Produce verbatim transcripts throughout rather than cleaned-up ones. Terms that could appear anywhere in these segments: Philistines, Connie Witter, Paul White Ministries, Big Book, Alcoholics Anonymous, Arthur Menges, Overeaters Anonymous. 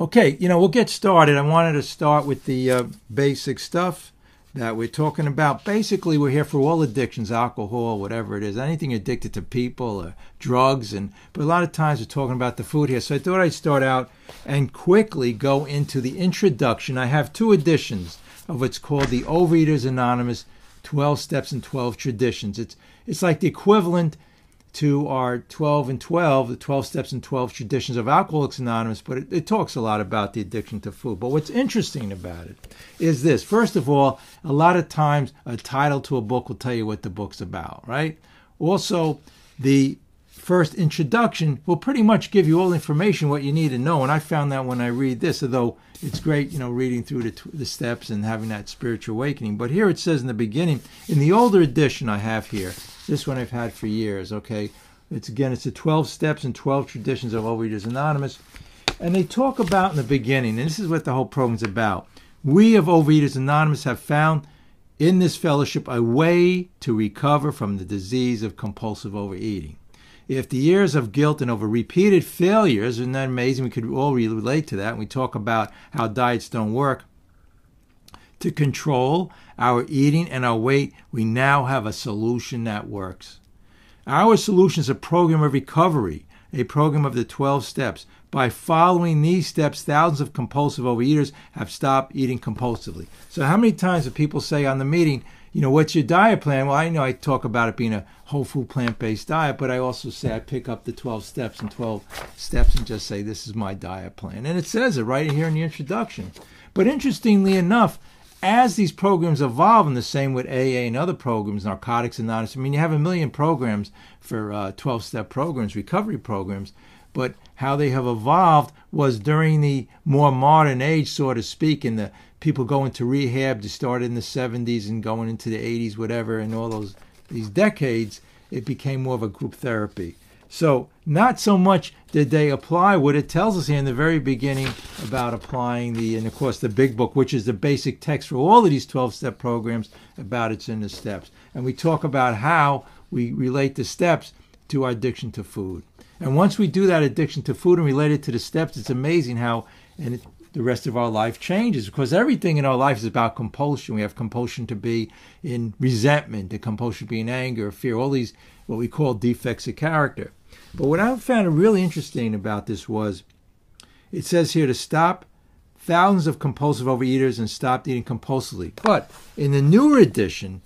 Okay, you know, we'll get started. I wanted to start with the uh, basic stuff that we're talking about. Basically, we're here for all addictions, alcohol, whatever it is, anything addicted to people or drugs. And but a lot of times we're talking about the food here. So I thought I'd start out and quickly go into the introduction. I have two editions of what's called the Overeaters Anonymous twelve Steps and twelve Traditions. It's, it's like the equivalent to our twelve and twelve, the twelve Steps and twelve Traditions of Alcoholics Anonymous, but it, it talks a lot about the addiction to food. But what's interesting about it is this. First of all, a lot of times a title to a book will tell you what the book's about, right? Also, the first introduction will pretty much give you all the information, what you need to know, and I found that when I read this, although it's great, you know, reading through the, the steps and having that spiritual awakening. But here it says in the beginning, in the older edition I have here, this one I've had for years, okay? It's again, it's the twelve Steps and twelve Traditions of Overeaters Anonymous. And they talk about in the beginning, and this is what the whole program's about. We of Overeaters Anonymous have found in this fellowship a way to recover from the disease of compulsive overeating. If the years of guilt and over repeated failures, isn't that amazing? We could all relate to that. And we talk about how diets don't work. To control our eating and our weight, we now have a solution that works. Our solution is a program of recovery, a program of the twelve steps. By following these steps, thousands of compulsive overeaters have stopped eating compulsively. So how many times do people say on the meeting, you know, what's your diet plan? Well, I know I talk about it being a whole food plant-based diet, but I also say I pick up the twelve steps and twelve steps and just say this is my diet plan. And it says it right here in the introduction. But interestingly enough, as these programs evolve, and the same with A A and other programs, Narcotics Anonymous, I mean, you have a million programs for uh, twelve-step programs, recovery programs, but how they have evolved was during the more modern age, so to speak, and the people going to rehab, they started in the seventies and going into the eighties, whatever, and all those these decades, it became more of a group therapy. So not so much did they apply what it tells us here in the very beginning about applying the, and of course the Big Book, which is the basic text for all of these twelve-step programs about it's in the steps. And we talk about how we relate the steps to our addiction to food. And once we do that addiction to food and relate it to the steps, it's amazing how and it, the rest of our life changes. Because everything in our life is about compulsion. We have compulsion to be in resentment, the compulsion to be in anger, fear, all these what we call defects of character. But what I found really interesting about this was, it says here to stop thousands of compulsive overeaters and stop eating compulsively. But in the newer edition,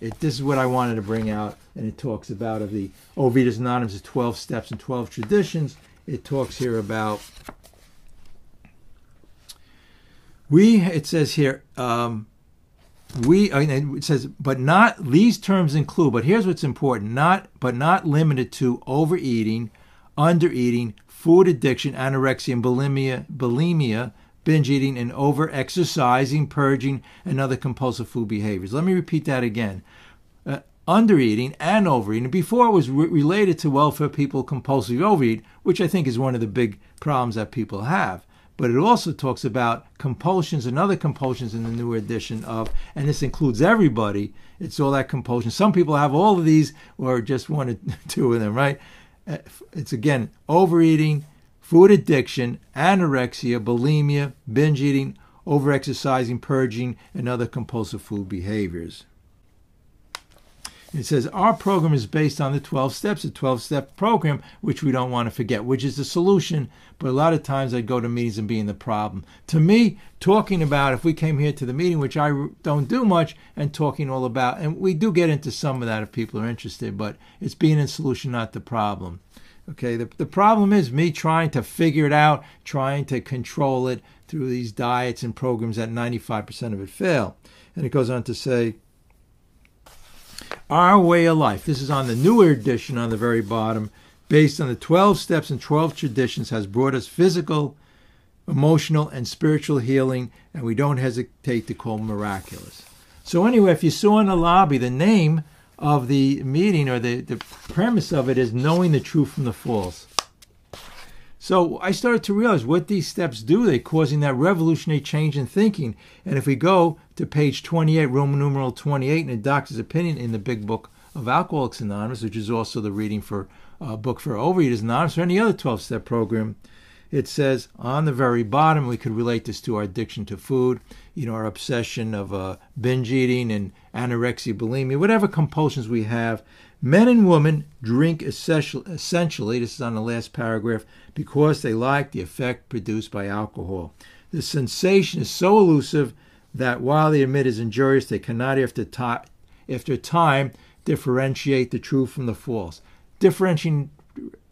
it, this is what I wanted to bring out, and it talks about of the Overeaters Anonymous twelve Steps and twelve Traditions. It talks here about, we, it says here, um, we, it says, but not, these terms include, but here's what's important, not, but not limited to overeating, undereating, food addiction, anorexia and bulimia, bulimia, binge eating, and over-exercising, purging, and other compulsive food behaviors. Let me repeat that again. Uh, undereating and overeating. Before it was re related to welfare people compulsively overeat, which I think is one of the big problems that people have. But it also talks about compulsions and other compulsions in the newer edition of, and this includes everybody, it's all that compulsion. Some people have all of these or just one or two of them, right? It's again, overeating, food addiction, anorexia, bulimia, binge eating, over-exercising, purging, and other compulsive food behaviors. It says, our program is based on the twelve steps, a twelve-step program, which we don't want to forget, which is the solution. But a lot of times I go to meetings and be in the problem. To me, talking about, if we came here to the meeting, which I don't do much, and talking all about, and we do get into some of that if people are interested, but it's being in solution, not the problem. Okay, the, the problem is me trying to figure it out, trying to control it through these diets and programs that ninety-five percent of it fail. And it goes on to say, our way of life, this is on the newer edition on the very bottom, based on the twelve steps and twelve traditions, has brought us physical, emotional, and spiritual healing, and we don't hesitate to call them miraculous. So anyway, if you saw in the lobby, the name of the meeting or the, the premise of it is knowing the truth from the false. So I started to realize what these steps do. They're causing that revolutionary change in thinking. And if we go to page twenty-eight, Roman numeral twenty-eight, in the doctor's opinion in the Big Book of Alcoholics Anonymous, which is also the reading for a uh, book for Overeaters Anonymous or any other twelve-step program, It says on the very bottom, we could relate this to our addiction to food, you know, our obsession of uh, binge eating and anorexia, bulimia, whatever compulsions we have. Men and women drink essentially, this is on the last paragraph, because they like the effect produced by alcohol. The sensation is so elusive that while they admit is injurious, they cannot after, ti after time differentiate the true from the false. Differentiating,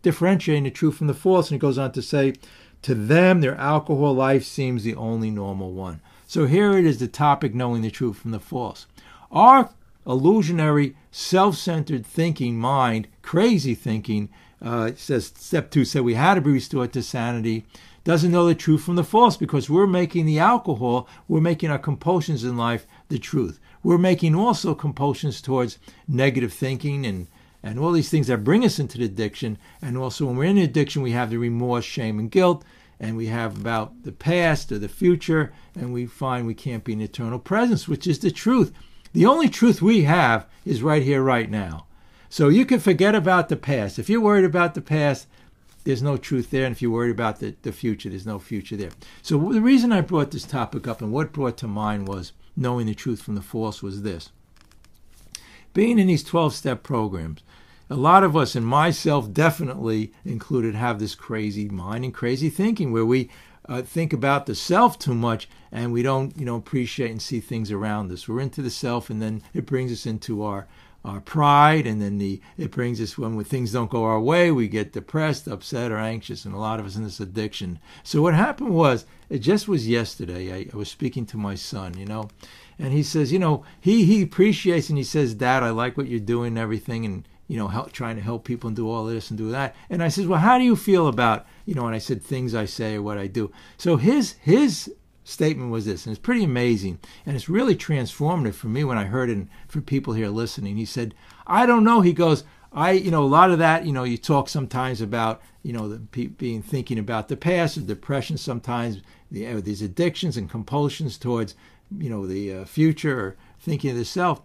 differentiating the true from the false, and it goes on to say, to them, their alcohol life seems the only normal one. So here it is, the topic, knowing the true from the false. Our illusionary, self-centered thinking mind, crazy thinking, uh, says step two, said we had to be restored to sanity, doesn't know the truth from the false, because we're making the alcohol, we're making our compulsions in life the truth. We're making also compulsions towards negative thinking and, and all these things that bring us into the addiction. And also when we're in addiction, we have the remorse, shame, and guilt, and we have about the past or the future, and we find we can't be in eternal presence, which is the truth. The only truth we have is right here, right now. So you can forget about the past. If you're worried about the past, there's no truth there. And if you're worried about the, the future, there's no future there. So the reason I brought this topic up and what brought to mind was knowing the truth from the false was this. Being in these twelve-step programs, a lot of us, and myself definitely included, have this crazy mind and crazy thinking where we Uh, think about the self too much, and we don't, you know, appreciate and see things around us. We're into the self, and then it brings us into our our pride, and then the it brings us, when things don't go our way, we get depressed, upset, or anxious, and a lot of us in this addiction. So what happened was, it just was yesterday, I, I was speaking to my son, you know, and he says, you know, he he appreciates, and he says, Dad, I like what you're doing and everything, and you know, help, trying to help people and do all this and do that. And I said, well, how do you feel about, you know, and I said, things I say or what I do. So his his statement was this, and it's pretty amazing, and it's really transformative for me when I heard it and for people here listening. He said, I don't know. He goes, I, you know, a lot of that, you know, you talk sometimes about, you know, the pe being thinking about the past or depression sometimes, the, or these addictions and compulsions towards, you know, the uh, future or thinking of the self.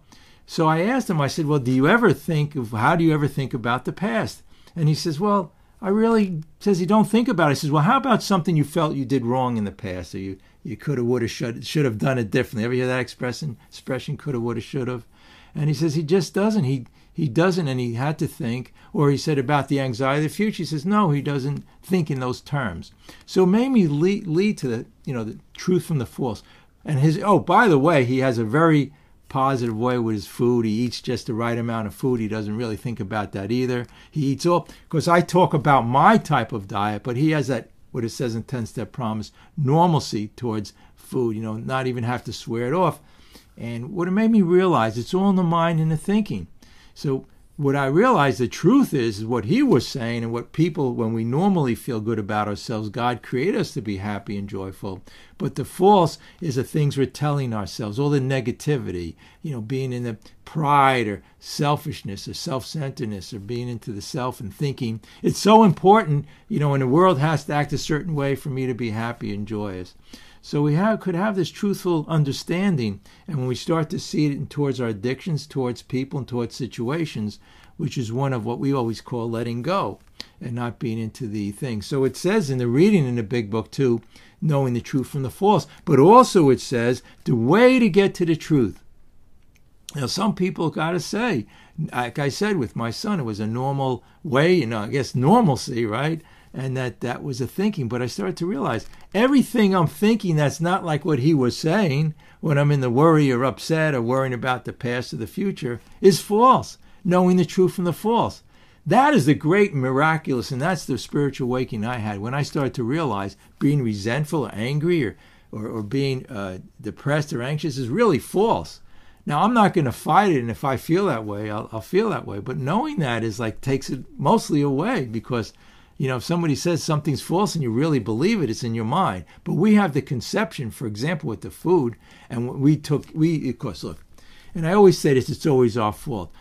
So I asked him, I said, well, do you ever think of, how do you ever think about the past? And he says, well, I really, says he don't think about it. I says, well, how about something you felt you did wrong in the past, or you, you could have, would have, should, should have done it differently. Ever hear that expression, expression, could have, would have, should have? And he says, he just doesn't. He, he doesn't, and he had to think. Or he said about the anxiety of the future. He says, no, he doesn't think in those terms. So it made me lead, lead to the, you know, the truth from the false. And his, oh, by the way, he has a very positive way with his food. He eats just the right amount of food. He doesn't really think about that either. He eats all, because I talk about my type of diet, but he has that, what it says in ten-step promise, normalcy towards food, you know, not even have to swear it off. And what it made me realize, it's all in the mind and the thinking. So what I realized, the truth is, is what he was saying, and what people, when we normally feel good about ourselves, God created us to be happy and joyful. But the false is the things we're telling ourselves, all the negativity, you know, being in the pride or selfishness or self-centeredness or being into the self and thinking it's so important, you know, and the world has to act a certain way for me to be happy and joyous. So we have, could have this truthful understanding, and when we start to see it in, towards our addictions, towards people, and towards situations, which is one of what we always call letting go and not being into the thing. So it says in the reading in the Big Book too, knowing the truth from the false, but also it says the way to get to the truth. Now, some people got to say, like I said with my son, it was a normal way, you know, I guess normalcy, right? And that that was a thinking. But I started to realize everything I'm thinking that's not like what he was saying when I'm in the worry or upset or worrying about the past or the future is false. Knowing the truth from the false. That is the great miraculous, and that's the spiritual awakening I had when I started to realize being resentful or angry or, or, or being uh, depressed or anxious is really false. Now, I'm not going to fight it, and if I feel that way, I'll, I'll feel that way. But knowing that is like takes it mostly away, because, you know, if somebody says something's false and you really believe it, it's in your mind. But we have the conception, for example, with the food, and we took, we, of course, look, and I always say this, it's always our fault.